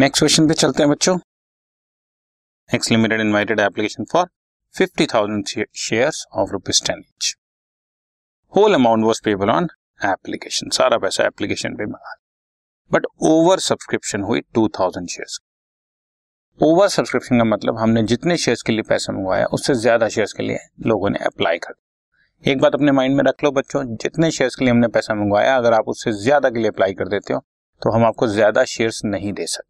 Next question पे चलते हैं बच्चों। X limited invited application for 50,000 shares of ₹10 each। Whole amount was payable on application, सारा पैसा एप्लीकेशन पे मंगा, बट ओवर सब्सक्रिप्शन हुई 2,000 शेयर्स। ओवर सब्सक्रिप्शन का मतलब हमने जितने शेयर्स के लिए पैसा मंगवाया उससे ज्यादा शेयर्स के लिए लोगों ने अप्लाई कर दिया। एक बात अपने माइंड में रख लो बच्चों, जितने शेयर्स के लिए हमने पैसा मंगवाया अगर आप उससे ज्यादा के लिए अप्लाई कर देते हो तो हम आपको ज्यादा शेयर्स नहीं दे सकते।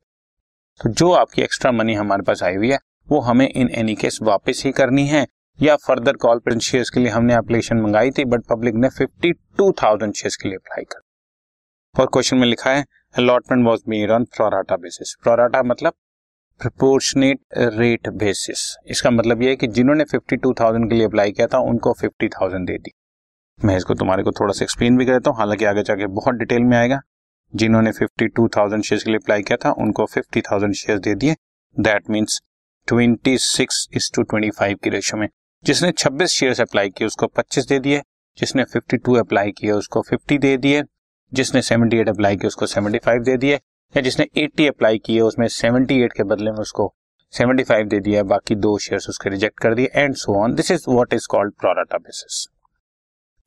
तो जो आपकी एक्स्ट्रा मनी हमारे पास आई हुई है वो हमें इन एनी केस वापस ही करनी है, या फर्दर कॉल पर शेयर्स के लिए हमने एप्लीकेशन मंगाई थी बट पब्लिक ने 52,000 शेयर्स के लिए अप्लाई कर। और क्वेश्चन में लिखा है allotment was made on pro rata basis. Pro rata मतलब प्रोपोर्शनेट रेट बेसिस। इसका मतलब यह है कि जिन्होंने 52,000 के लिए अप्लाई किया था उनको 50,000 दे दी। मैं इसको तुम्हारे को थोड़ा सा एक्सप्लेन भी कर देता हूँ, हालांकि आगे जाके बहुत डिटेल में आएगा। जिन्होंने 52,000 शेयर्स के लिए अप्लाई किया था उनको 50,000 शेयर्स दे दिए। दैट मीन्स 26:25 की रेशो में जिसने 26 शेयर्स अप्लाई किए उसको 25 दे दिए, जिसने 52 अप्लाई किए उसको 50 दे दिए, जिसने 78 अप्लाई किए उसको 75 दे दिए, या जिसने 80 अप्लाई किए उसमें 78 के बदले में उसको 75 दे दिया, बाकी 2 शेयर्स उसके रिजेक्ट कर दिए, and so on. This is what is called pro rata basis.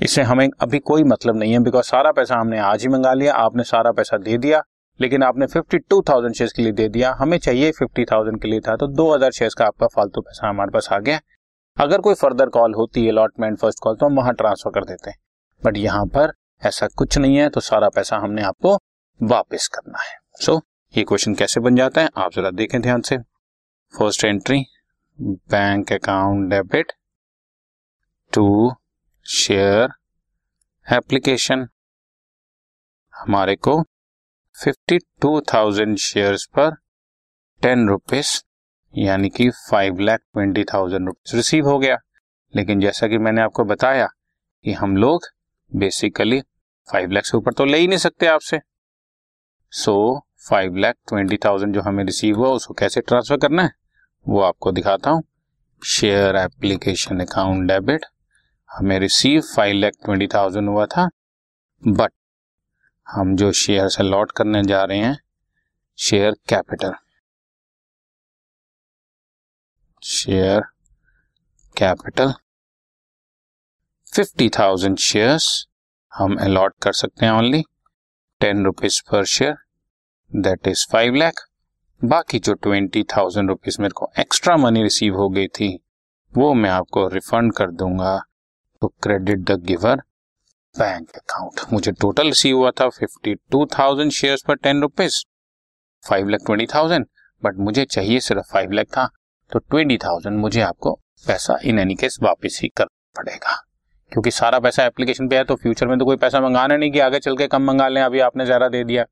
इससे हमें अभी कोई मतलब नहीं है बिकॉज सारा पैसा हमने आज ही मंगा लिया, आपने सारा पैसा दे दिया, लेकिन आपने 52,000 शेयर्स के लिए दे दिया, हमें चाहिए 50,000 के लिए था, तो 2,000 शेयर्स का आपका फालतू पैसा हमारे पास आ गया। अगर कोई फर्दर कॉल होती है अलॉटमेंट फर्स्ट कॉल तो हम वहां ट्रांसफर कर देते हैं, बट यहाँ पर ऐसा कुछ नहीं है, तो सारा पैसा हमने आपको वापस करना है। सो ये क्वेश्चन कैसे बन जाता है आप जरा देखें ध्यान से। First entry bank account debit to share application, हमारे को 52,000 शेयर्स पर 10 रुपीस यानी कि 5,20,000 रुपीस रिसीव हो गया। लेकिन जैसा कि मैंने आपको बताया कि हम लोग बेसिकली 5 लाख से ऊपर तो ले ही नहीं सकते आपसे, सो 5,20,000 जो हमें रिसीव हुआ उसको कैसे ट्रांसफर करना है वो आपको दिखाता हूँ। शेयर एप्लीकेशन अकाउंट डेबिट, हमें रिसीव 5,20,000 हुआ था, बट हम जो शेयर से अलॉट करने जा रहे हैं शेयर कैपिटल, फिफ्टी 50,000 शेयर्स हम अलॉट कर सकते हैं only 10 rupees per share, that is 5 lakh. बाकी जो 20,000 रुपीज मेरे को एक्स्ट्रा मनी रिसीव हो गई थी वो मैं आपको रिफंड कर दूंगा। तो credit the giver bank account. मुझे टोटल रिसीव हुआ था 52,000 शेयर्स पर 10 रुपीज 5,20,000, बट मुझे चाहिए सिर्फ 5 लाख था, तो 20,000 मुझे आपको पैसा इन एनी केस वापस ही करना पड़ेगा, क्योंकि सारा पैसा एप्लीकेशन पे है तो फ्यूचर में तो कोई पैसा मंगाना नहीं कि आगे चल के कम मंगा लें, अभी आपने ज़्यादा दे दिया।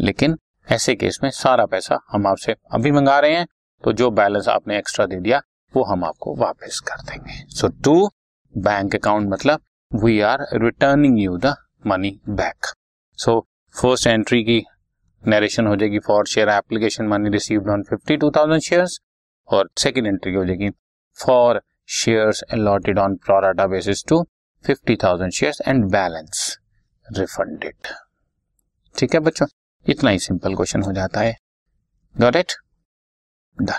लेकिन ऐसे केस में सारा पैसा हम आपसे अभी मंगा रहे हैं तो जो बैलेंस आपने एक्स्ट्रा दे दिया वो हम आपको वापस कर देंगे। सो टू बैंक अकाउंट मतलब we are returning you the money back. So first entry की नरेशन हो जाएगी for share application money received on 52,000 shares, और सेकेंड एंट्री हो जाएगी for shares allotted on pro rata basis to 50,000 shares and balance refunded. ठीक है बच्चों, इतना ही सिंपल क्वेश्चन हो जाता है। Got it? डन।